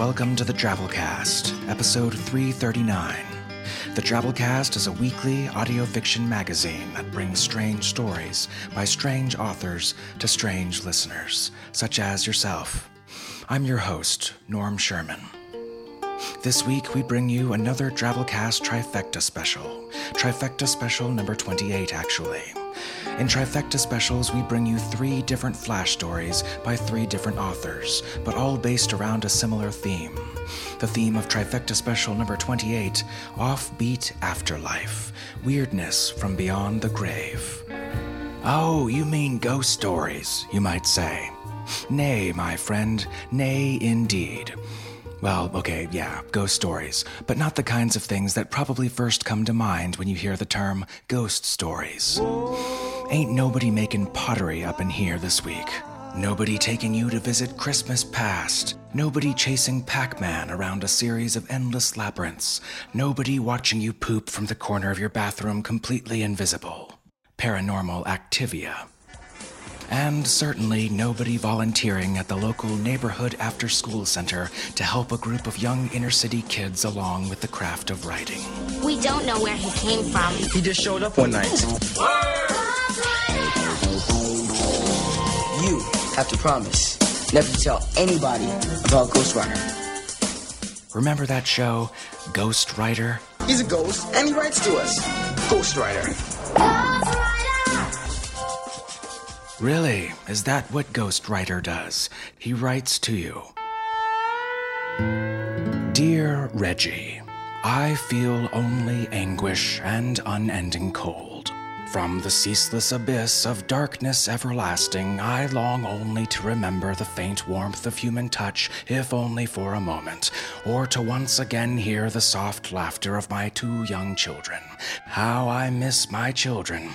Welcome to the Travelcast, episode 339. The Travelcast is a weekly audio fiction magazine that brings strange stories by strange authors to strange listeners, such as yourself. I'm your host, Norm Sherman. This week, we bring you another Travelcast Trifecta Special number 28, actually. In Trifecta Specials, we bring you three different flash stories by three different authors, but all based around a similar theme. The theme of Trifecta Special number 28, Offbeat Afterlife, Weirdness from Beyond the Grave. Oh, you mean ghost stories, you might say. Nay, my friend, nay indeed. Well, okay, yeah, ghost stories, but not the kinds of things that probably first come to mind when you hear the term ghost stories. Ain't nobody making pottery up in here this week. Nobody taking you to visit Christmas past. Nobody chasing Pac-Man around a series of endless labyrinths. Nobody watching you poop from the corner of your bathroom completely invisible. Paranormal Activia. And certainly nobody volunteering at the local neighborhood after-school center to help a group of young inner-city kids along with the craft of writing. We don't know where he came from. He just showed up one night. You have to promise never to tell anybody about Ghostwriter. Remember that show, Ghostwriter? He's a ghost, and he writes to us. Ghostwriter! Really? Is that what Ghostwriter does? He writes to you. Dear Reggie, I feel only anguish and unending cold. From the ceaseless abyss of darkness everlasting, I long only to remember the faint warmth of human touch, if only for a moment, or to once again hear the soft laughter of my two young children. How I miss my children.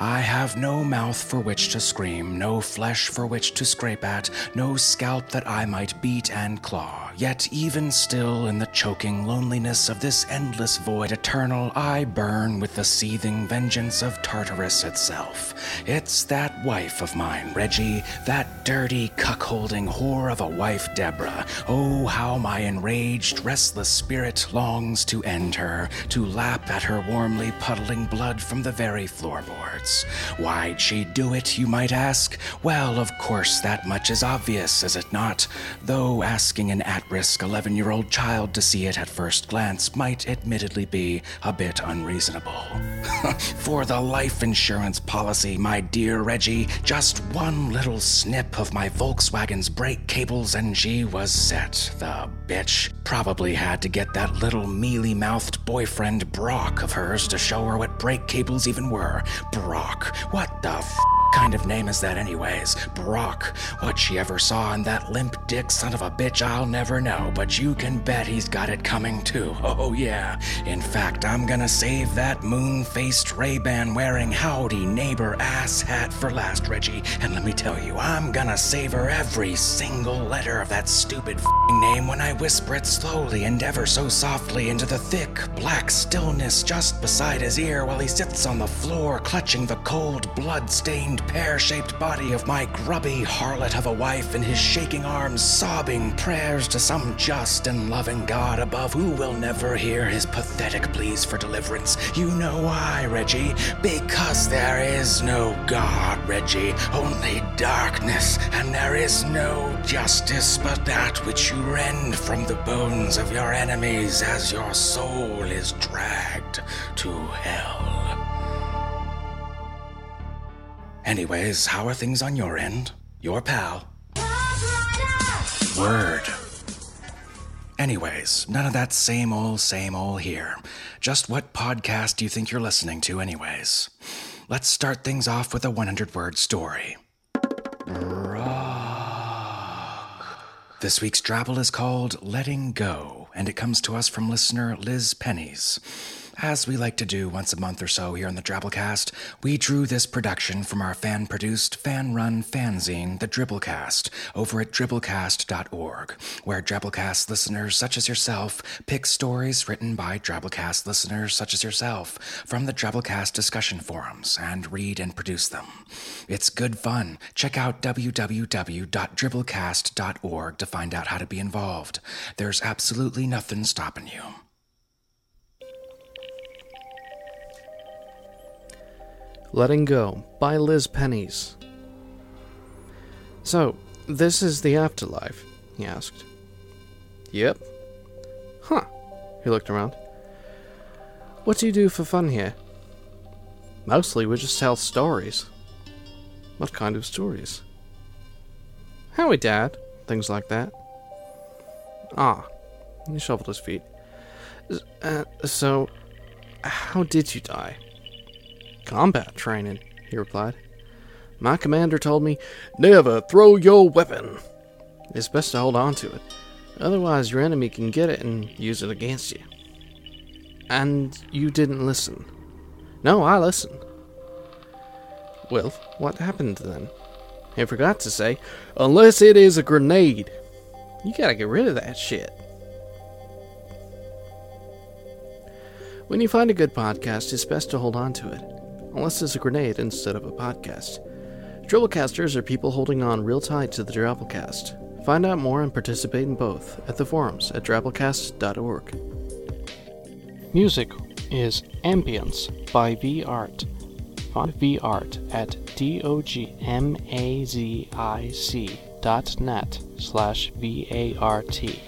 I have no mouth for which to scream, no flesh for which to scrape at, no scalp that I might beat and claw. Yet even still in the choking loneliness of this endless void eternal, I burn with the seething vengeance of Tartarus itself. It's that wife of mine, Reggie, that dirty, cuckolding whore of a wife, Deborah. Oh, how my enraged, restless spirit longs to end her, to lap at her warmly puddling blood from the very floorboard. Why'd she do it, you might ask? Well, of course, that much is obvious, is it not? Though asking an at-risk 11-year-old child to see it at first glance might admittedly be a bit unreasonable. For the life insurance policy, my dear Reggie, just one little snip of my Volkswagen's brake cables and she was set. The bitch probably had to get that little mealy-mouthed boyfriend Brock of hers to show her what brake cables even were. Brock. What the kind of name is that anyways? Brock. What she ever saw in that limp dick son of a bitch, I'll never know, but you can bet he's got it coming too. Oh yeah. In fact, I'm gonna save that moon-faced Ray-Ban wearing howdy neighbor ass hat for last, Reggie. And let me tell you, I'm gonna savor every single letter of that stupid name when I whisper it slowly and ever so softly into the thick, black stillness just beside his ear while he sits on the floor clutching the cold, blood-stained pear-shaped body of my grubby harlot of a wife in his shaking arms sobbing prayers to some just and loving God above who will never hear his pathetic pleas for deliverance. You know why, Reggie? Because there is no God, Reggie, only darkness, and there is no justice but that which you rend from the bones of your enemies as your soul is dragged to hell. Anyways, how are things on your end? Your pal. Word. Anyways, none of that same old here. Just what podcast do you think you're listening to anyways? Let's start things off with a 100-word story. This week's Drabble is called Letting Go, and it comes to us from listener Liz Pennies. As we like to do once a month or so here on the Drabblecast, we drew this production from our fan-produced, fan-run fanzine, the Dribblecast, over at dribblecast.org, where Drabblecast listeners such as yourself pick stories written by Drabblecast listeners such as yourself from the Drabblecast discussion forums and read and produce them. It's good fun. Check out www.dribblecast.org to find out how to be involved. There's absolutely nothing stopping you. Letting Go by Liz Pennies. So, this is the afterlife? He asked. Yep. Huh. He looked around. What do you do for fun here? Mostly we just tell stories. What kind of stories? Howie Dad, things like that. Ah. He shuffled his feet. So, how did you die? Combat training, he replied. My commander told me, never throw your weapon. It's best to hold on to it. Otherwise your enemy can get it and use it against you. And you didn't listen. No, I listened. Well, what happened then? He forgot to say, unless it is a grenade. You gotta get rid of that shit. When you find a good podcast, it's best to hold on to it. Unless it's a grenade instead of a podcast. Dribblecasters are people holding on real tight to the Drabblecast. Find out more and participate in both at the forums at Drabblecast.org. Music is Ambience by V-Art. Find V-Art at dogmazic.net/VART.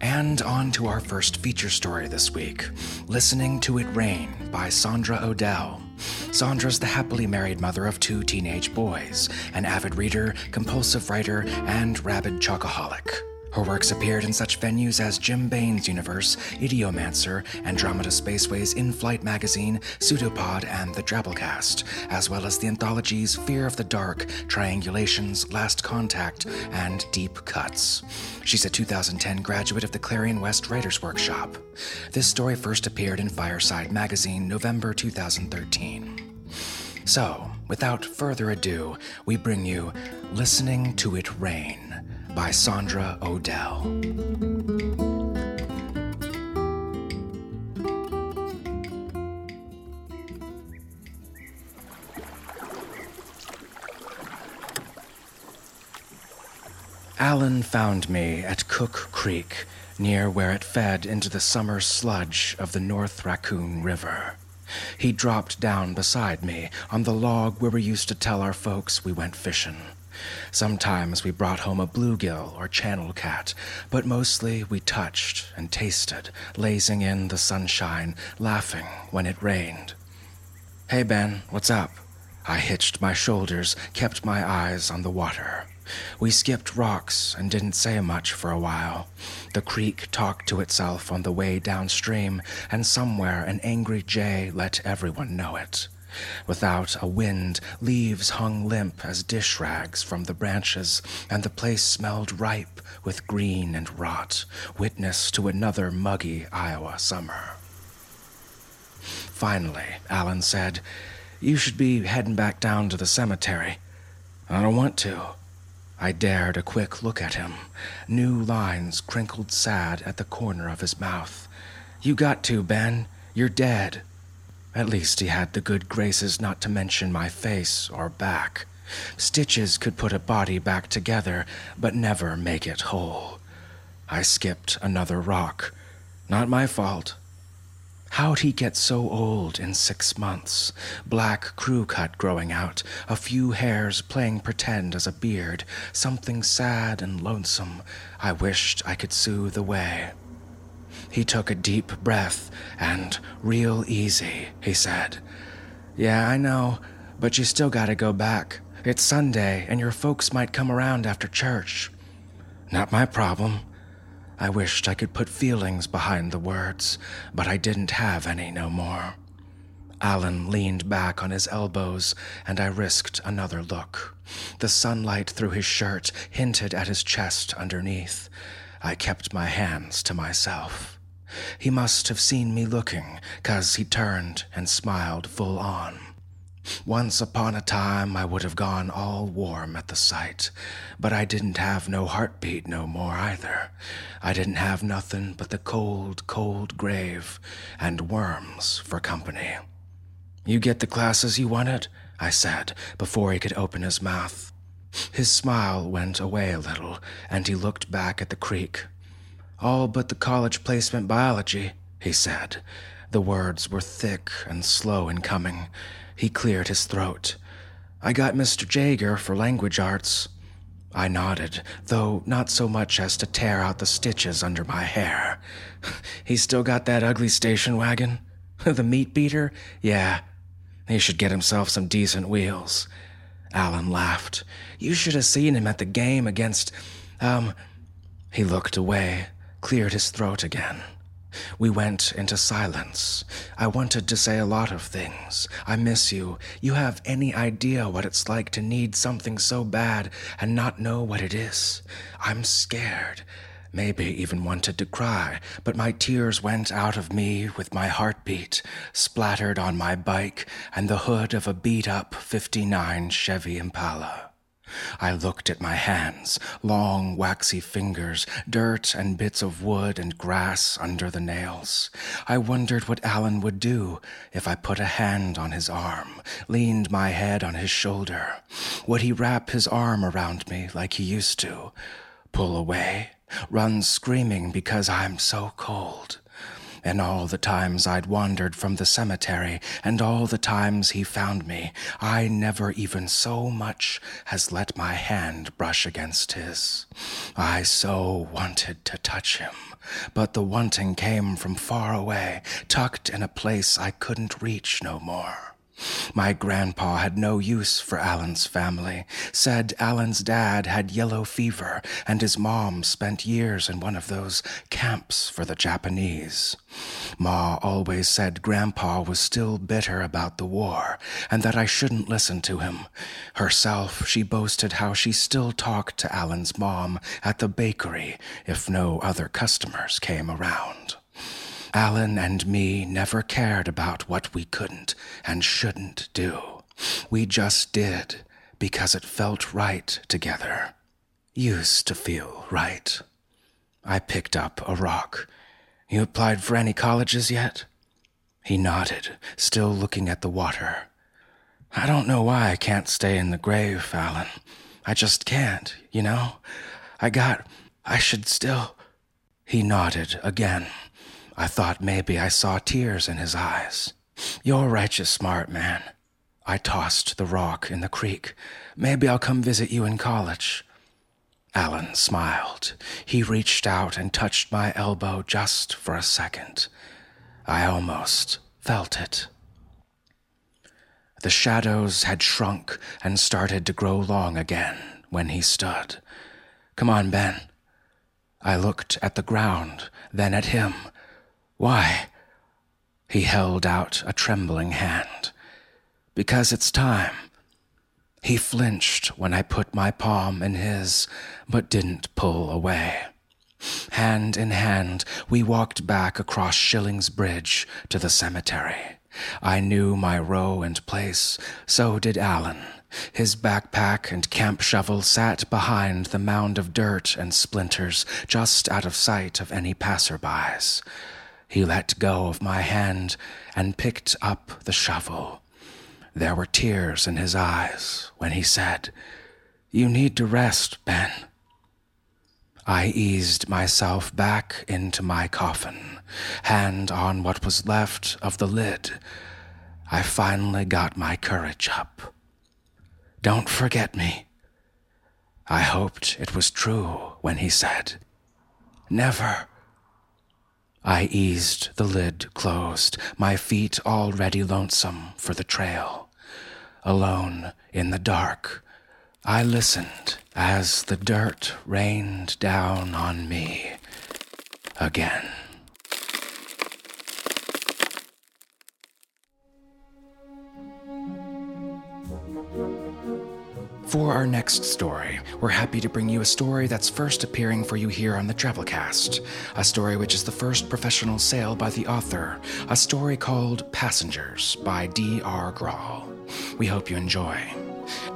And on to our first feature story this week, Listening to It Rain by Sandra Odell. Sandra's the happily married mother of 2 teenage boys, an avid reader, compulsive writer, and rabid chocoholic. Her works appeared in such venues as Jim Baen's Universe, Ideomancer, Andromeda Spaceways Inflight Magazine, Pseudopod, and the Drabblecast, as well as the anthologies Fear of the Dark, Triangulations, Last Contact, and Deep Cuts. She's a 2010 graduate of the Clarion West Writers' Workshop. This story first appeared in Fireside Magazine, November 2013. So, without further ado, we bring you Listening to It Rain by Sandra Odell. Alan found me at Cook Creek, near where it fed into the summer sludge of the North Raccoon River. He dropped down beside me on the log where we used to tell our folks we went fishing. Sometimes we brought home a bluegill or channel cat, but mostly we touched and tasted, lazing in the sunshine, laughing when it rained. Hey Ben, what's up? I hitched my shoulders, kept my eyes on the water. We skipped rocks and didn't say much for a while. The creek talked to itself on the way downstream, and somewhere an angry jay let everyone know it. Without a wind, leaves hung limp as dish rags from the branches, and the place smelled ripe with green and rot, witness to another muggy Iowa summer. Finally, Alan said, "You should be heading back down to the cemetery." "I don't want to." I dared a quick look at him. New lines crinkled sad at the corner of his mouth. "You got to, Ben. You're dead." At least he had the good graces not to mention my face or back. Stitches could put a body back together, but never make it whole. I skipped another rock. Not my fault. How'd he get so old in 6 months? Black crew cut growing out, a few hairs playing pretend as a beard, something sad and lonesome I wished I could soothe away. He took a deep breath, and real easy, he said, "Yeah, I know, but you still gotta go back. It's Sunday, and your folks might come around after church." "Not my problem." I wished I could put feelings behind the words, but I didn't have any no more. Alan leaned back on his elbows, and I risked another look. The sunlight through his shirt hinted at his chest underneath. I kept my hands to myself. He must have seen me looking, 'cause he turned and smiled full on. Once upon a time, I would have gone all warm at the sight, but I didn't have no heartbeat no more either. I didn't have nothing but the cold, cold grave and worms for company. "You get the classes you wanted?" I said, before he could open his mouth. His smile went away a little, and he looked back at the creek. "All but the college placement biology," he said. The words were thick and slow in coming. He cleared his throat. "I got Mr. Jaeger for language arts." I nodded, though not so much as to tear out the stitches under my hair. "He still got that ugly station wagon? The meat beater? Yeah. He should get himself some decent wheels." Alan laughed. "You should have seen him at the game against, He looked away, cleared his throat again. We went into silence. I wanted to say a lot of things. "I miss you. You have any idea what it's like to need something so bad and not know what it is? I'm scared." Maybe even wanted to cry, but my tears went out of me with my heartbeat, splattered on my bike and the hood of a beat-up 59 Chevy Impala. I looked at my hands, long, waxy fingers, dirt and bits of wood and grass under the nails. I wondered what Alan would do if I put a hand on his arm, leaned my head on his shoulder. Would he wrap his arm around me like he used to? Pull away? Run screaming because I'm so cold? And all the times I'd wandered from the cemetery, and all the times he found me, I never even so much as let my hand brush against his. I so wanted to touch him, but the wanting came from far away, tucked in a place I couldn't reach no more. My grandpa had no use for Alan's family, said Alan's dad had yellow fever, and his mom spent years in one of those camps for the Japanese. Ma always said Grandpa was still bitter about the war, and that I shouldn't listen to him. Herself, she boasted how she still talked to Alan's mom at the bakery if no other customers came around. Alan and me never cared about what we couldn't and shouldn't do. We just did because it felt right together. Used to feel right. I picked up a rock. "You applied for any colleges yet?" He nodded, still looking at the water. "I don't know why I can't stay in the grave, Alan. I just can't, you know? I should still..." He nodded again. I thought maybe I saw tears in his eyes. "You're righteous smart, man." I tossed the rock in the creek. "Maybe I'll come visit you in college." Alan smiled. He reached out and touched my elbow just for a second. I almost felt it. The shadows had shrunk and started to grow long again when he stood. "Come on, Ben." I looked at the ground, then at him. "Why?" He held out a trembling hand. "Because it's time." He flinched when I put my palm in his, but didn't pull away. Hand in hand, we walked back across Shillings Bridge to the cemetery. I knew my row and place, so did Alan. His backpack and camp shovel sat behind the mound of dirt and splinters, just out of sight of any passerbys. He let go of my hand and picked up the shovel. There were tears in his eyes when he said, "You need to rest, Ben." I eased myself back into my coffin, hand on what was left of the lid. I finally got my courage up. "Don't forget me." I hoped it was true when he said, "Never." I eased the lid closed, my feet already lonesome for the trail. Alone in the dark, I listened as the dirt rained down on me again. For our next story, we're happy to bring you a story that's first appearing for you here on the Travelcast, a story which is the first professional sale by the author, a story called Passengers by D.R. Grawl. We hope you enjoy.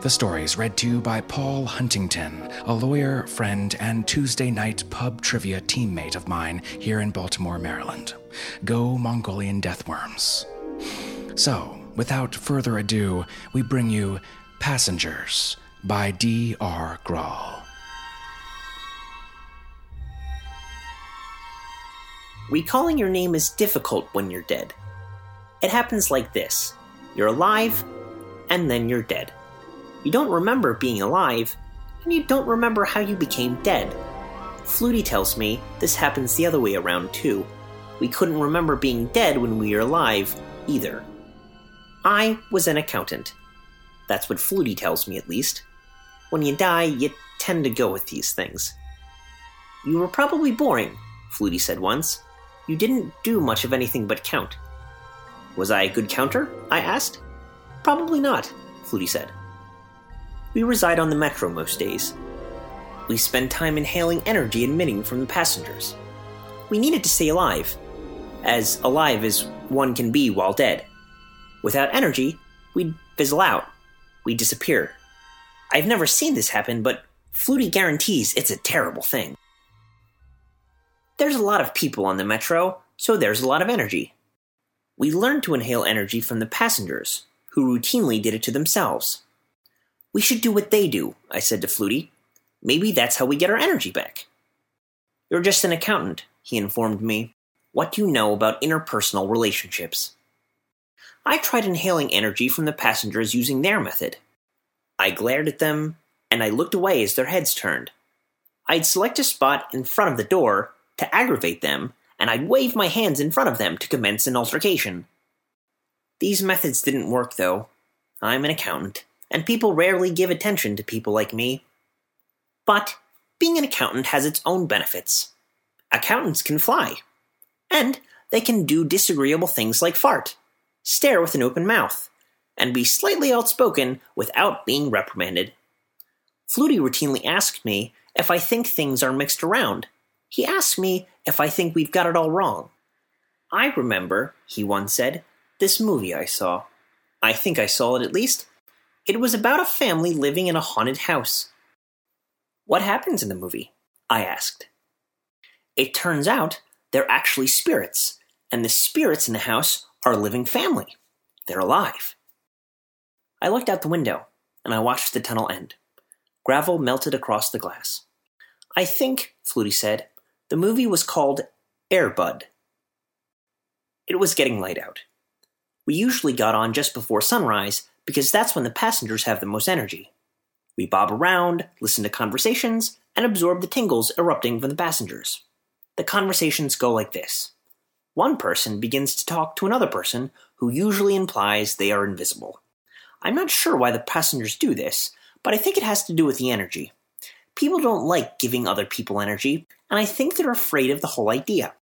The story is read to you by Paul Huntington, a lawyer, friend, and Tuesday night pub trivia teammate of mine here in Baltimore, Maryland. Go Mongolian deathworms. So, without further ado, we bring you Passengers by D.R. Grawl. Recalling your name is difficult when you're dead. It happens like this. You're alive, and then you're dead. You don't remember being alive, and you don't remember how you became dead. Flutie tells me this happens the other way around, too. We couldn't remember being dead when we were alive, either. I was an accountant. That's what Flutie tells me, at least. When you die, you tend to go with these things. You were probably boring, Flutie said once. You didn't do much of anything but count. Was I a good counter? I asked. Probably not, Flutie said. We reside on the metro most days. We spend time inhaling energy emitting from the passengers. We needed to stay alive, as alive as one can be while dead. Without energy, we'd fizzle out. We disappear. I've never seen this happen, but Flutie guarantees it's a terrible thing. There's a lot of people on the metro, so there's a lot of energy. We learned to inhale energy from the passengers, who routinely did it to themselves. We should do what they do, I said to Flutie. Maybe that's how we get our energy back. You're just an accountant, he informed me. What do you know about interpersonal relationships? I tried inhaling energy from the passengers using their method. I glared at them, and I looked away as their heads turned. I'd select a spot in front of the door to aggravate them, and I'd wave my hands in front of them to commence an altercation. These methods didn't work, though. I'm an accountant, and people rarely give attention to people like me. But being an accountant has its own benefits. Accountants can fly, and they can do disagreeable things like fart, stare with an open mouth, and be slightly outspoken without being reprimanded. Flutie routinely asked me if I think things are mixed around. He asked me if I think we've got it all wrong. I remember, he once said, this movie I saw. I think I saw it at least. It was about a family living in a haunted house. What happens in the movie? I asked. It turns out they're actually spirits, and the spirits in the house are a living family. They're alive. I looked out the window, and I watched the tunnel end. Gravel melted across the glass. I think, Flutie said, the movie was called Airbud. It was getting light out. We usually got on just before sunrise, because that's when the passengers have the most energy. We bob around, listen to conversations, and absorb the tingles erupting from the passengers. The conversations go like this. One person begins to talk to another person, who usually implies they are invisible. I'm not sure why the passengers do this, but I think it has to do with the energy. People don't like giving other people energy, and I think they're afraid of the whole idea.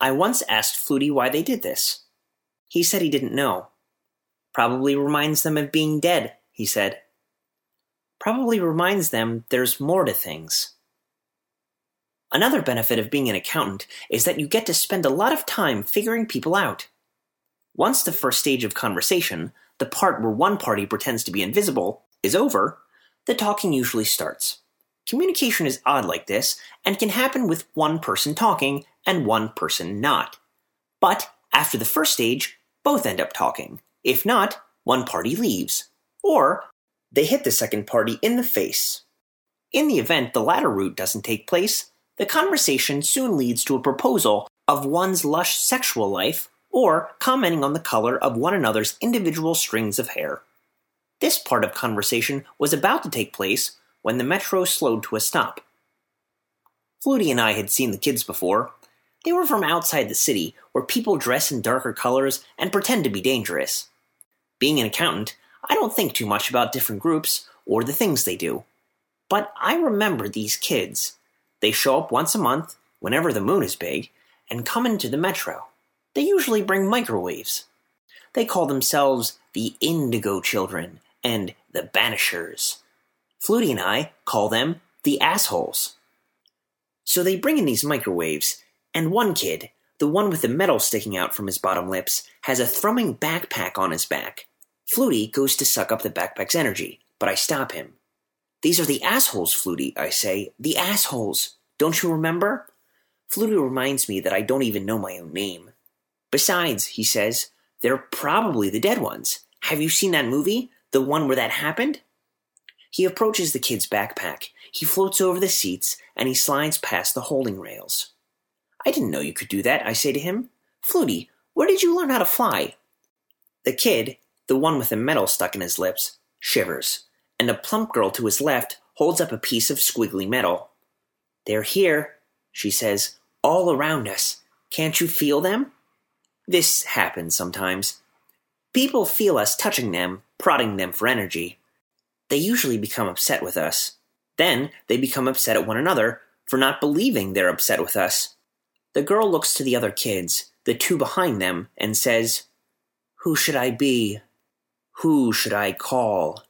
I once asked Flutie why they did this. He said he didn't know. Probably reminds them of being dead, he said. Probably reminds them there's more to things. Another benefit of being an accountant is that you get to spend a lot of time figuring people out. Once the first stage of conversation, the part where one party pretends to be invisible, is over, the talking usually starts. Communication is odd like this and can happen with one person talking and one person not. But after the first stage, both end up talking. If not, one party leaves. Or they hit the second party in the face. In the event the latter route doesn't take place, the conversation soon leads to a proposal of one's lush sexual life or commenting on the color of one another's individual strings of hair. This part of conversation was about to take place when the metro slowed to a stop. Flutie and I had seen the kids before. They were from outside the city, where people dress in darker colors and pretend to be dangerous. Being an accountant, I don't think too much about different groups or the things they do. But I remember these kids. They show up once a month, whenever the moon is big, and come into the metro. They usually bring microwaves. They call themselves the Indigo Children and the Banishers. Flutie and I call them the assholes. So they bring in these microwaves, and one kid, the one with the metal sticking out from his bottom lips, has a thrumming backpack on his back. Flutie goes to suck up the backpack's energy, but I stop him. These are the assholes, Flutie, I say. The assholes. Don't you remember? Flutie reminds me that I don't even know my own name. Besides, he says, they're probably the dead ones. Have you seen that movie? The one where that happened? He approaches the kid's backpack. He floats over the seats, and he slides past the holding rails. I didn't know you could do that, I say to him. Flutie, where did you learn how to fly? The kid, the one with the metal stuck in his lips, shivers, and a plump girl to his left holds up a piece of squiggly metal. They're here, she says, all around us. Can't you feel them? This happens sometimes. People feel us touching them, prodding them for energy. They usually become upset with us. Then they become upset at one another for not believing they're upset with us. The girl looks to the other kids, the two behind them, and says, "Who should I be? Who should I call?"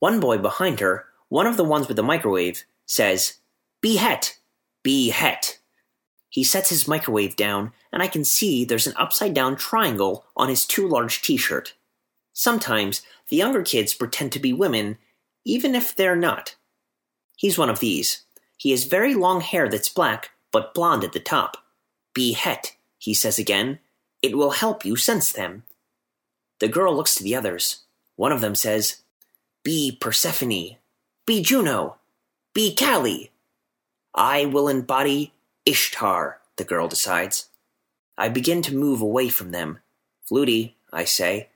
One boy behind her, one of the ones with the microwave, says, "Be het! Be het!" He sets his microwave down, and I can see there's an upside-down triangle on his too large t-shirt. Sometimes the younger kids pretend to be women, even if they're not. He's one of these. He has very long hair that's black, but blonde at the top. "Be het," he says again. "It will help you sense them." The girl looks to the others. One of them says, "Be Persephone. Be Juno. Be Kali." "I will embody Ishtar," the girl decides. I begin to move away from them. "Flutie," I say,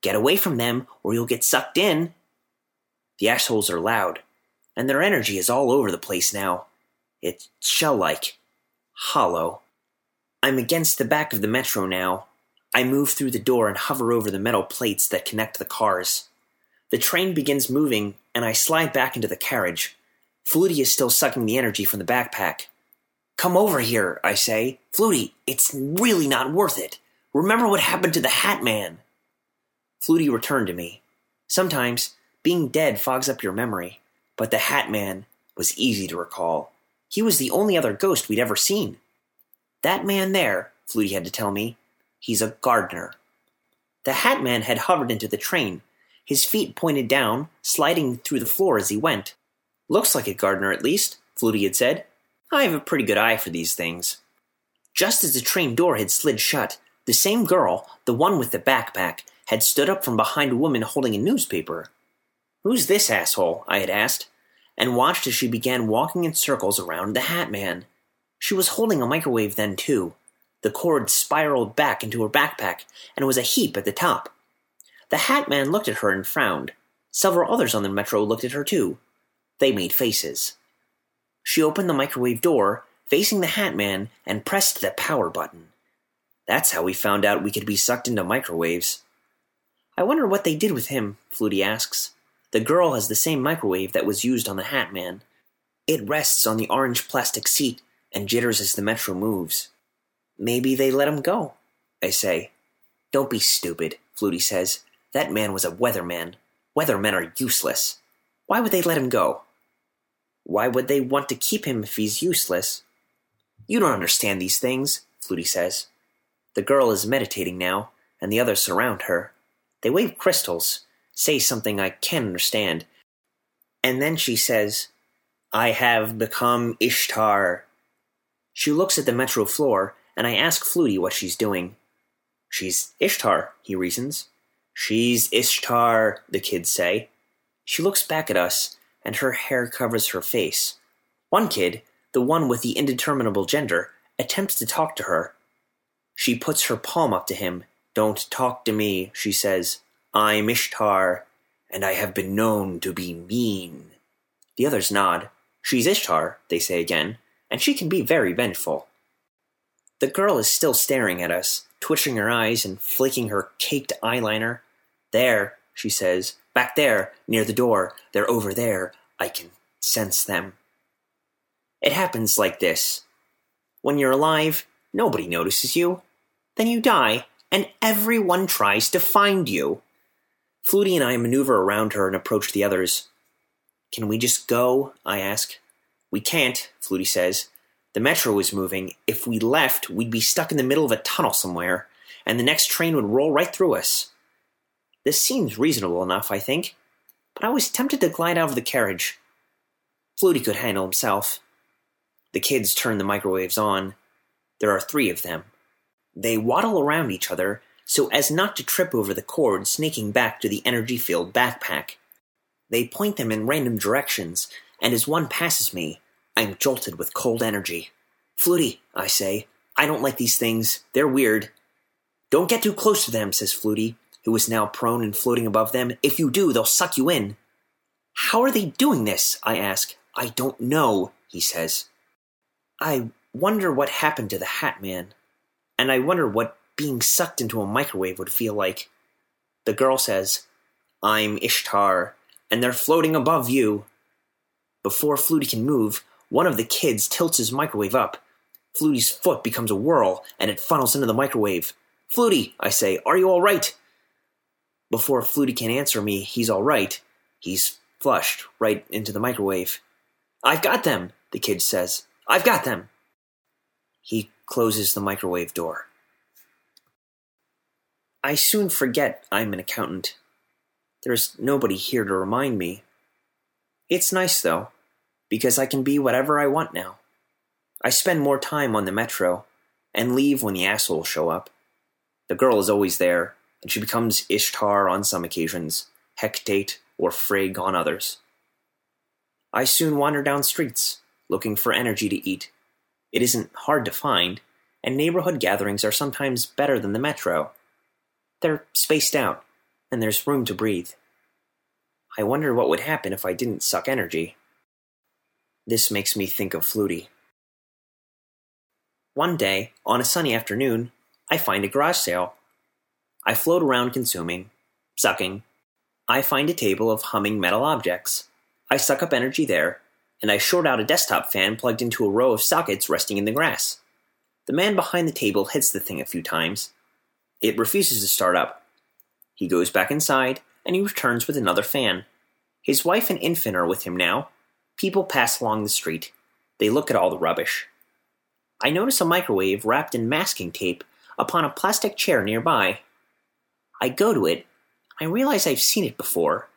"get away from them or you'll get sucked in." The assholes are loud, and their energy is all over the place now. It's shell-like, hollow. I'm against the back of the metro now. I move through the door and hover over the metal plates that connect the cars. The train begins moving, and I slide back into the carriage. Flutie is still sucking the energy from the backpack. "Come over here," I say. "Flutie, it's really not worth it. Remember what happened to the Hat Man." Flutie returned to me. Sometimes, being dead fogs up your memory, but the Hat Man was easy to recall. He was the only other ghost we'd ever seen. "That man there," Flutie had to tell me, "he's a gardener." The Hat Man had hovered into the train, his feet pointed down, sliding through the floor as he went. "Looks like a gardener, at least," Flutie had said. "I have a pretty good eye for these things." Just as the train door had slid shut, the same girl, the one with the backpack, had stood up from behind a woman holding a newspaper. "Who's this asshole?" I had asked, and watched as she began walking in circles around the Hat Man. She was holding a microwave then, too. The cord spiraled back into her backpack, and was a heap at the top. The Hat Man looked at her and frowned. Several others on the metro looked at her, too. They made faces. She opened the microwave door, facing the Hat Man, and pressed the power button. That's how we found out we could be sucked into microwaves. "I wonder what they did with him," Flutie asks. The girl has the same microwave that was used on the Hat Man. It rests on the orange plastic seat and jitters as the metro moves. "Maybe they let him go," I say. "Don't be stupid," Flutie says. "That man was a weatherman. Weathermen are useless. Why would they let him go?" "Why would they want to keep him if he's useless?" "You don't understand these things," Flutie says. The girl is meditating now, and the others surround her. They wave crystals, say something I can understand, and then she says, "I have become Ishtar." She looks at the metro floor, and I ask Flutie what she's doing. "She's Ishtar," he reasons. "She's Ishtar," the kids say. She looks back at us, and her hair covers her face. One kid, the one with the indeterminable gender, attempts to talk to her. She puts her palm up to him. "Don't talk to me," she says. "I'm Ishtar, and I have been known to be mean." The others nod. "She's Ishtar," they say again, and she can be very vengeful. The girl is still staring at us, twitching her eyes and flaking her caked eyeliner. "There," she says, "back there, near the door. They're over there. I can sense them." It happens like this. When you're alive, nobody notices you. Then you die, and everyone tries to find you. Flutie and I maneuver around her and approach the others. Can we just go? I ask. We can't, Flutie says. The metro is moving. If we left, we'd be stuck in the middle of a tunnel somewhere, and the next train would roll right through us. This seems reasonable enough, I think, but I was tempted to glide out of the carriage. Flutie could handle himself. The kids turn the microwaves on. There are three of them. They waddle around each other so as not to trip over the cord snaking back to the energy-filled backpack. They point them in random directions, and as one passes me, I am jolted with cold energy. Flutie, I say, I don't like these things. They're weird. Don't get too close to them, says Flutie, who is now prone and floating above them. If you do, they'll suck you in. How are they doing this? I ask. I don't know, he says. I wonder what happened to the Hat Man, and I wonder what being sucked into a microwave would feel like. The girl says, I'm Ishtar, and they're floating above you. Before Flutie can move, one of the kids tilts his microwave up. Flutie's foot becomes a whirl, and it funnels into the microwave. Flutie, I say, are you all right? Before Flutie can answer me, he's all right. He's flushed right into the microwave. I've got them, the kid says. I've got them. He closes the microwave door. I soon forget I'm an accountant. There's nobody here to remind me. It's nice, though, because I can be whatever I want now. I spend more time on the metro and leave when the assholes show up. The girl is always there, and she becomes Ishtar on some occasions, Hecate or Frigg on others. I soon wander down streets, looking for energy to eat. It isn't hard to find, and neighborhood gatherings are sometimes better than the metro. They're spaced out, and there's room to breathe. I wonder what would happen if I didn't suck energy. This makes me think of Flutie. One day, on a sunny afternoon, I find a garage sale. I float around consuming, sucking. I find a table of humming metal objects. I suck up energy there, and I short out a desktop fan plugged into a row of sockets resting in the grass. The man behind the table hits the thing a few times. It refuses to start up. He goes back inside, and he returns with another fan. His wife and infant are with him now. People pass along the street. They look at all the rubbish. I notice a microwave wrapped in masking tape upon a plastic chair nearby. I go to it. I realize I've seen it before.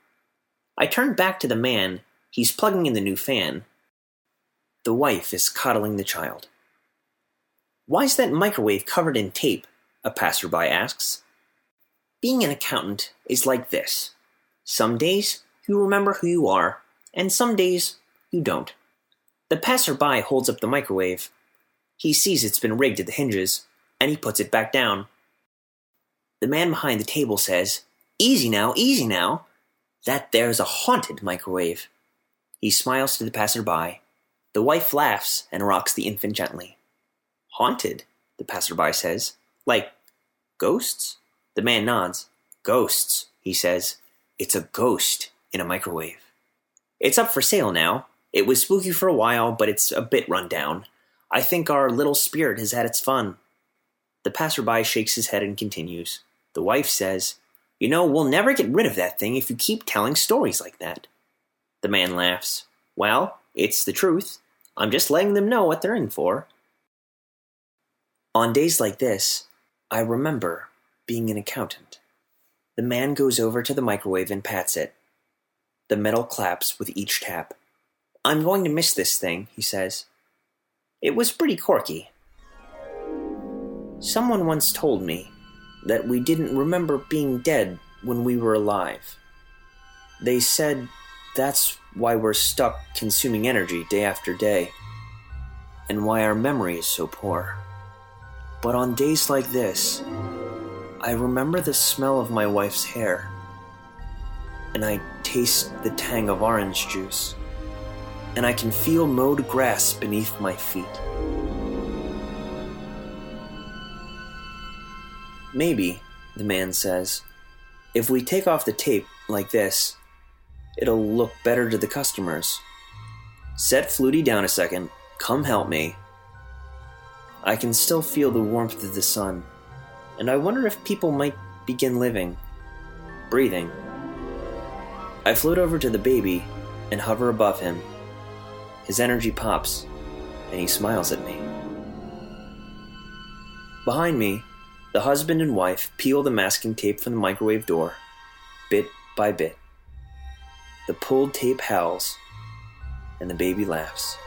I turn back to the man. He's plugging in the new fan. The wife is coddling the child. Why's that microwave covered in tape? A passerby asks. Being an accountant is like this. Some days you remember who you are, and some days you don't. The passerby holds up the microwave. He sees it's been rigged at the hinges, and he puts it back down. The man behind the table says, Easy now, easy now. That there's a haunted microwave. He smiles to the passerby. The wife laughs and rocks the infant gently. Haunted, the passerby says. Like ghosts? The man nods. Ghosts, he says. It's a ghost in a microwave. It's up for sale now. It was spooky for a while, but it's a bit run down. I think our little spirit has had its fun. The passerby shakes his head and continues. The wife says, You know, we'll never get rid of that thing if you keep telling stories like that. The man laughs. Well, it's the truth. I'm just letting them know what they're in for. On days like this, I remember being an accountant. The man goes over to the microwave and pats it. The metal claps with each tap. I'm going to miss this thing, he says. It was pretty quirky. Someone once told me that we didn't remember being dead when we were alive. They said that's why we're stuck consuming energy day after day, and why our memory is so poor. But on days like this, I remember the smell of my wife's hair, and I taste the tang of orange juice, and I can feel mowed grass beneath my feet. Maybe, the man says, if we take off the tape like this, it'll look better to the customers. Set Flutie down a second, come help me. I can still feel the warmth of the sun. And I wonder if people might begin living, breathing. I float over to the baby and hover above him. His energy pops, and he smiles at me. Behind me, the husband and wife peel the masking tape from the microwave door, bit by bit. The pulled tape howls, and the baby laughs.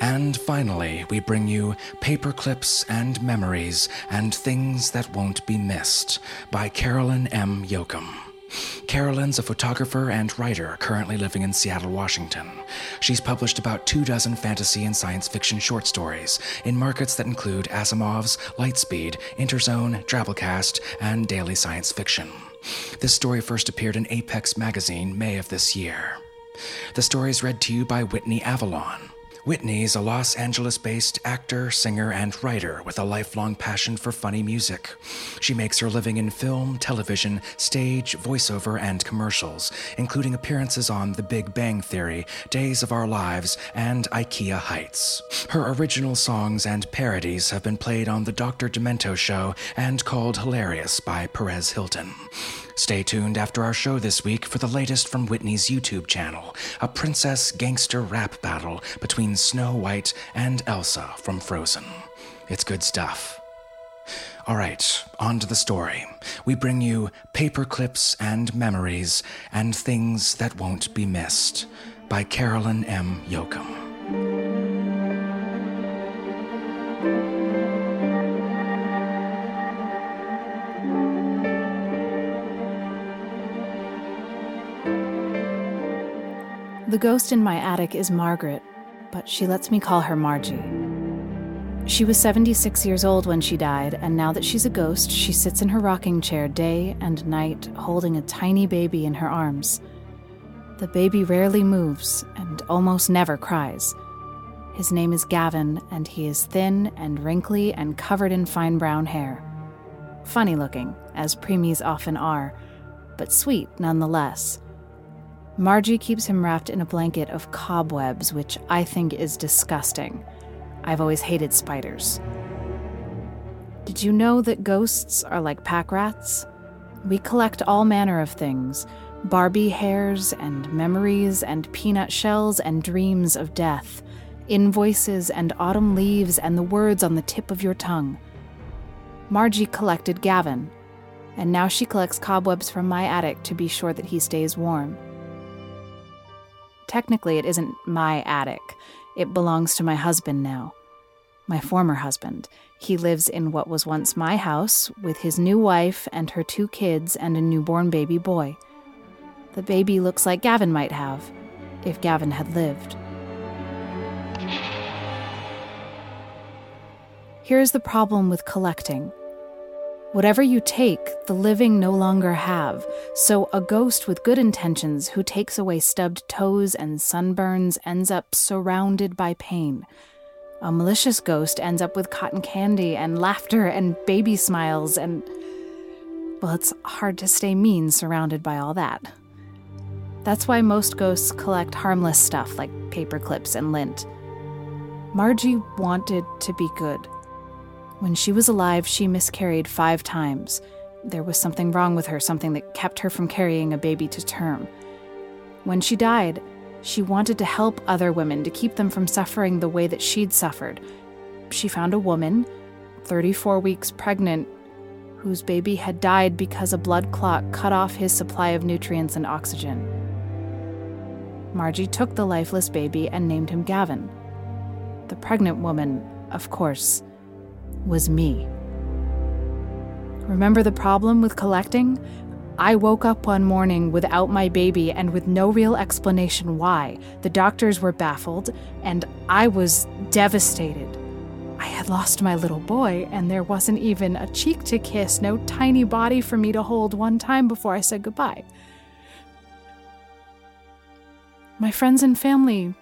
And finally, we bring you Paperclips and Memories and Things That Won't Be Missed by Carolyn M. Yoakum. Carolyn's a photographer and writer currently living in Seattle, Washington. She's published about 24 fantasy and science fiction short stories in markets that include Asimov's, Lightspeed, Interzone, Drabblecast, and Daily Science Fiction. This story first appeared in Apex Magazine, May of this year. The story is read to you by Whitney Avalon. Whitney's a Los Angeles-based actor, singer, and writer with a lifelong passion for funny music. She makes her living in film, television, stage, voiceover, and commercials, including appearances on The Big Bang Theory, Days of Our Lives, and IKEA Heights. Her original songs and parodies have been played on The Dr. Demento Show and called Hilarious by Perez Hilton. Stay tuned after our show this week for the latest from Whitney's YouTube channel, a princess gangster rap battle between Snow White and Elsa from Frozen. It's good stuff. All right, on to the story. We bring you Paperclips and Memories and Things That Won't Be Missed by Carolyn M. Yoakum. The ghost in my attic is Margaret, but she lets me call her Margie. She was 76 years old when she died, and now that she's a ghost, she sits in her rocking chair day and night, holding a tiny baby in her arms. The baby rarely moves and almost never cries. His name is Gavin, and he is thin and wrinkly and covered in fine brown hair. Funny looking, as preemies often are, but sweet nonetheless. Margie keeps him wrapped in a blanket of cobwebs, which I think is disgusting. I've always hated spiders. Did you know that ghosts are like pack rats? We collect all manner of things, Barbie hairs and memories and peanut shells and dreams of death, invoices and autumn leaves and the words on the tip of your tongue. Margie collected Gavin, and now she collects cobwebs from my attic to be sure that he stays warm. Technically, it isn't my attic. It belongs to my husband now. My former husband. He lives in what was once my house with his new wife and her 2 kids and a newborn baby boy. The baby looks like Gavin might have, if Gavin had lived. Here's the problem with collecting. Whatever you take, the living no longer have, so a ghost with good intentions who takes away stubbed toes and sunburns ends up surrounded by pain. A malicious ghost ends up with cotton candy and laughter and baby smiles and... well, it's hard to stay mean surrounded by all that. That's why most ghosts collect harmless stuff like paperclips and lint. Margie wanted to be good. When she was alive, she miscarried 5 times. There was something wrong with her, something that kept her from carrying a baby to term. When she died, she wanted to help other women to keep them from suffering the way that she'd suffered. She found a woman, 34 weeks pregnant, whose baby had died because a blood clot cut off his supply of nutrients and oxygen. Margie took the lifeless baby and named him Gavin. The pregnant woman, of course, was me. Remember the problem with collecting? I woke up one morning without my baby and with no real explanation why. The doctors were baffled, and I was devastated. I had lost my little boy, and there wasn't even a cheek to kiss, no tiny body for me to hold one time before I said goodbye. My friends and family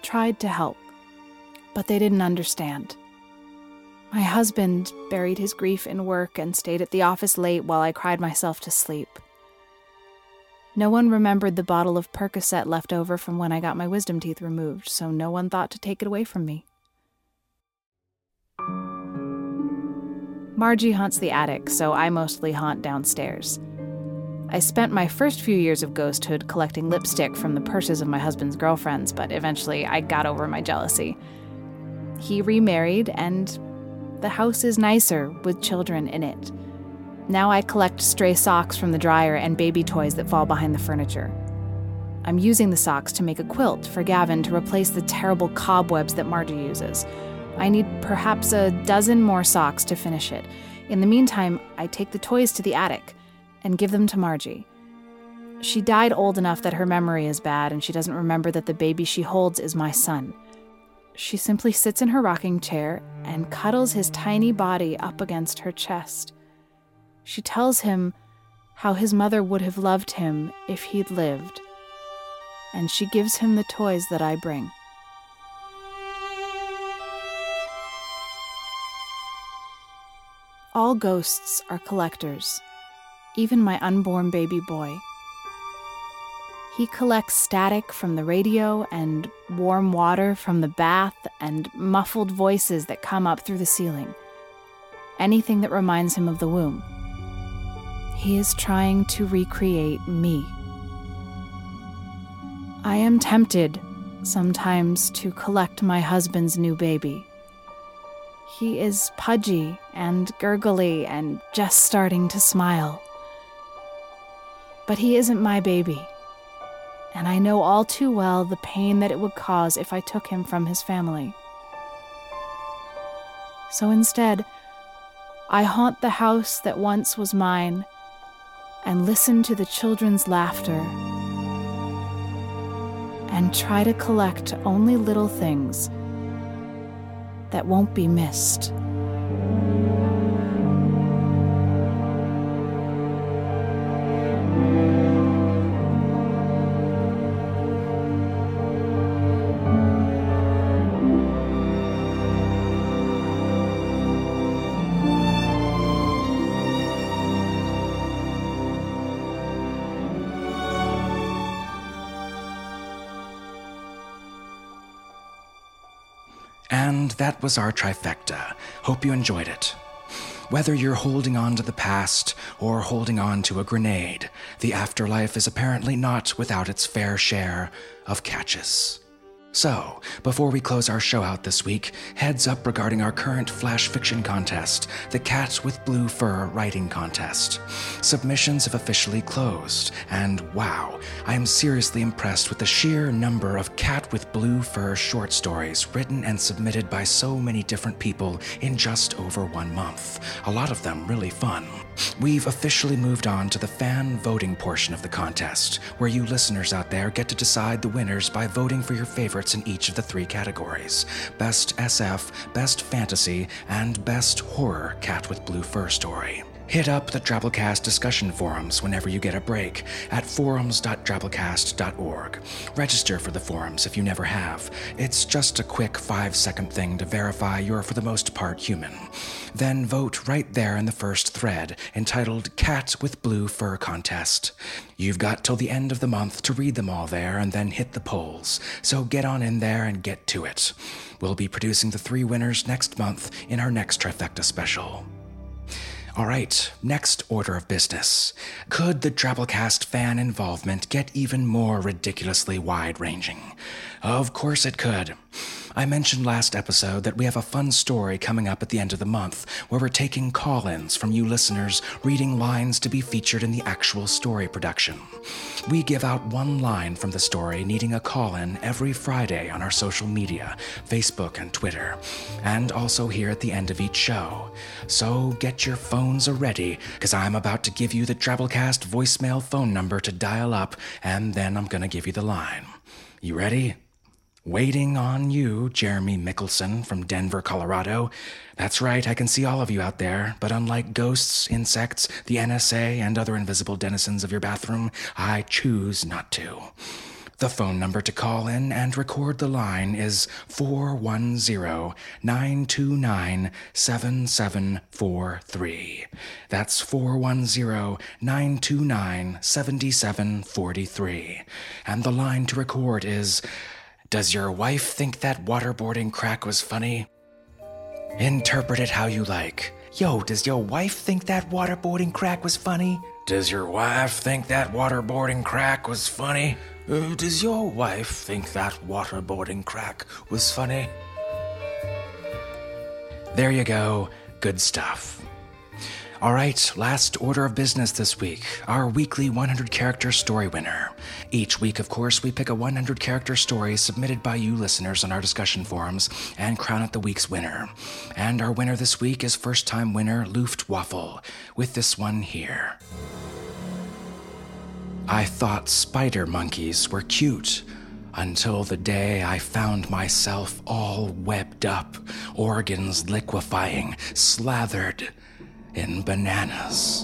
tried to help, but they didn't understand. My husband buried his grief in work and stayed at the office late while I cried myself to sleep. No one remembered the bottle of Percocet left over from when I got my wisdom teeth removed, so no one thought to take it away from me. Margie haunts the attic, so I mostly haunt downstairs. I spent my first few years of ghosthood collecting lipstick from the purses of my husband's girlfriends, but eventually I got over my jealousy. He remarried, and the house is nicer with children in it. Now I collect stray socks from the dryer and baby toys that fall behind the furniture. I'm using the socks to make a quilt for Gavin to replace the terrible cobwebs that Margie uses. I need perhaps a dozen more socks to finish it. In the meantime, I take the toys to the attic and give them to Margie. She died old enough that her memory is bad, and she doesn't remember that the baby she holds is my son. She simply sits in her rocking chair and cuddles his tiny body up against her chest. She tells him how his mother would have loved him if he'd lived, and she gives him the toys that I bring. All ghosts are collectors, even my unborn baby boy. He collects static from the radio and warm water from the bath and muffled voices that come up through the ceiling. Anything that reminds him of the womb. He is trying to recreate me. I am tempted sometimes to collect my husband's new baby. He is pudgy and gurgly and just starting to smile. But he isn't my baby, and I know all too well the pain that it would cause if I took him from his family. So instead, I haunt the house that once was mine and listen to the children's laughter and try to collect only little things that won't be missed. And that was our trifecta. Hope you enjoyed it. Whether you're holding on to the past or holding on to a grenade, the afterlife is apparently not without its fair share of catches. So, before we close our show out this week, heads up regarding our current flash fiction contest, the Cat with Blue Fur Writing Contest. Submissions have officially closed, and wow, I am seriously impressed with the sheer number of Cat with Blue Fur short stories written and submitted by so many different people in just over 1 month. A lot of them really fun. We've officially moved on to the fan voting portion of the contest, where you listeners out there get to decide the winners by voting for your favorites in each of the 3 categories: Best SF, Best Fantasy, and Best Horror Cat with Blue Fur Story. Hit up the Drabblecast discussion forums whenever you get a break at forums.drabblecast.org. Register for the forums if you never have. It's just a quick 5-second thing to verify you're for the most part human. Then vote right there in the first thread entitled Cat with Blue Fur Contest. You've got till the end of the month to read them all there and then hit the polls. So get on in there and get to it. We'll be producing the 3 winners next month in our next Trifecta special. All right, next order of business. Could the Drabblecast fan involvement get even more ridiculously wide-ranging? Of course it could. I mentioned last episode that we have a fun story coming up at the end of the month where we're taking call-ins from you listeners reading lines to be featured in the actual story production. We give out 1 line from the story needing a call-in every Friday on our social media, Facebook and Twitter, and also here at the end of each show. So get your phones a-ready, because I'm about to give you the Drabblecast voicemail phone number to dial up, and then I'm going to give you the line. You ready? Waiting on you, Jeremy Mickelson from Denver, Colorado. That's right, I can see all of you out there, but unlike ghosts, insects, the NSA, and other invisible denizens of your bathroom, I choose not to. The phone number to call in and record the line is 410-929-7743. That's 410-929-7743. And the line to record is, "Does your wife think that waterboarding crack was funny?" Interpret it how you like. Yo, does your wife think that waterboarding crack was funny? Does your wife think that waterboarding crack was funny? Does your wife think that waterboarding crack was funny? There you go. Good stuff. All right, last order of business this week, our weekly 100-character story winner. Each week, of course, we pick a 100-character story submitted by you listeners on our discussion forums and crown it the week's winner. And our winner this week is first-time winner Luftwaffle, with this one here. I thought spider monkeys were cute until the day I found myself all webbed up, organs liquefying, slathered in bananas.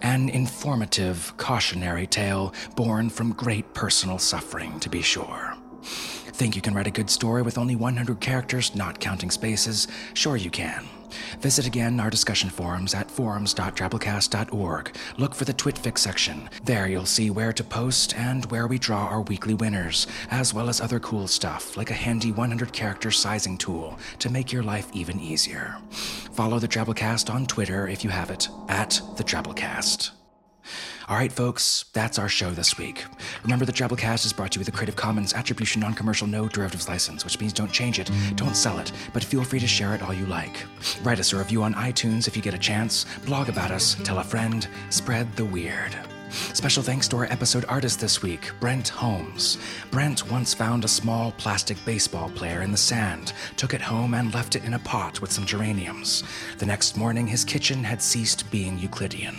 An informative, cautionary tale born from great personal suffering, to be sure. Think you can write a good story with only 100 characters, not counting spaces? Sure you can. Visit again our discussion forums at forums.drabblecast.org. Look for the TwitFix section. There you'll see where to post and where we draw our weekly winners, as well as other cool stuff like a handy 100-character sizing tool to make your life even easier. Follow the Drabblecast on Twitter if you have it, @thedrabblecast. All right, folks, that's our show this week. Remember, the Drabblecast is brought to you with a Creative Commons Attribution Non-Commercial No Derivatives License, which means don't change it, don't sell it, but feel free to share it all you like. Write us a review on iTunes if you get a chance, blog about us, tell a friend, spread the weird. Special thanks to our episode artist this week, Brent Holmes. Brent once found a small plastic baseball player in the sand, took it home and left it in a pot with some geraniums. The next morning, his kitchen had ceased being Euclidean.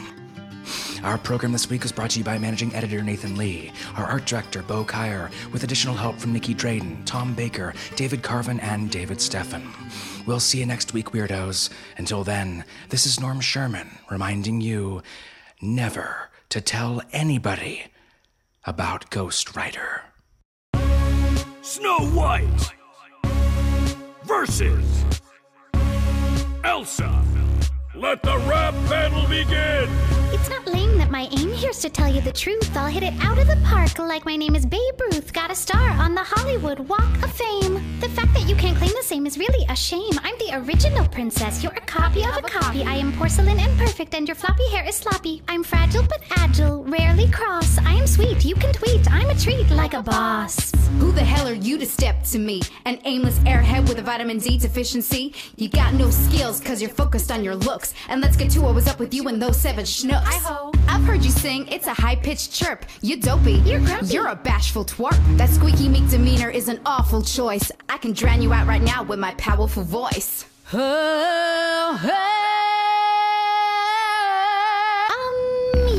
Our program this week is brought to you by managing editor Nathan Lee, our art director Beau Kier, with additional help from Nikki Drayden, Tom Baker, David Carvin, and David Steffen. We'll see you next week, weirdos. Until then, this is Norm Sherman reminding you never to tell anybody about Ghostwriter. Snow White versus Elsa. Let the rap battle begin! It's not lame that my aim here's to tell you the truth. I'll hit it out of the park like my name is Babe Ruth. Got a star on the Hollywood Walk of Fame. The fact that you can't claim the same is really a shame. I'm the original princess. You're a copy of a copy. I am porcelain and perfect, and your floppy hair is sloppy. I'm fragile but agile, rarely cross. I am sweet, you can tweet. I'm a treat like a boss. Who the hell are you to step to me? An aimless airhead with a vitamin D deficiency? You got no skills cause you're focused on your looks. And let's get to what was up with you and those seven schnooks. Hi-ho. I've heard you sing, it's a high-pitched chirp. You're dopey, you're grumpy, you're a bashful twerp. That squeaky meek demeanor is an awful choice. I can drown you out right now with my powerful voice. Oh, hey.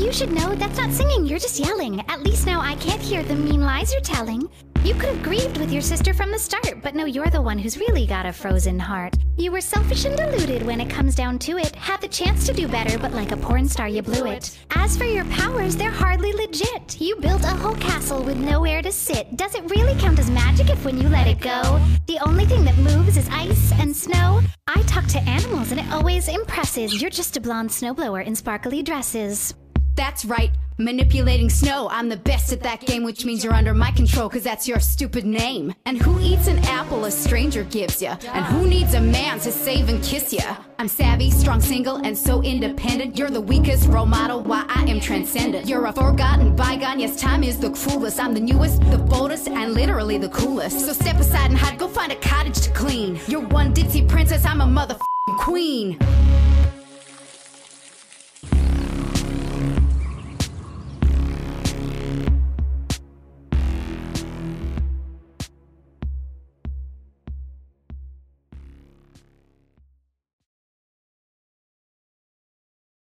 You should know that's not singing, you're just yelling. At least now I can't hear the mean lies you're telling. You could have grieved with your sister from the start, but no, you're the one who's really got a frozen heart. You were selfish and deluded when it comes down to it. Had the chance to do better, but like a porn star, you blew it. As for your powers, they're hardly legit. You built a whole castle with nowhere to sit. Does it really count as magic if when you let it go? The only thing that moves is ice and snow. I talk to animals and it always impresses. You're just a blonde snowblower in sparkly dresses. That's right. Manipulating snow, I'm the best at that game, which means you're under my control, cause that's your stupid name. And who eats an apple a stranger gives ya? And who needs a man to save and kiss ya? I'm savvy, strong, single, and so independent. You're the weakest role model, why I am transcendent. You're a forgotten bygone, yes, time is the cruelest. I'm the newest, the boldest, and literally the coolest. So step aside and hide, go find a cottage to clean. You're one ditzy princess, I'm a motherfucking queen.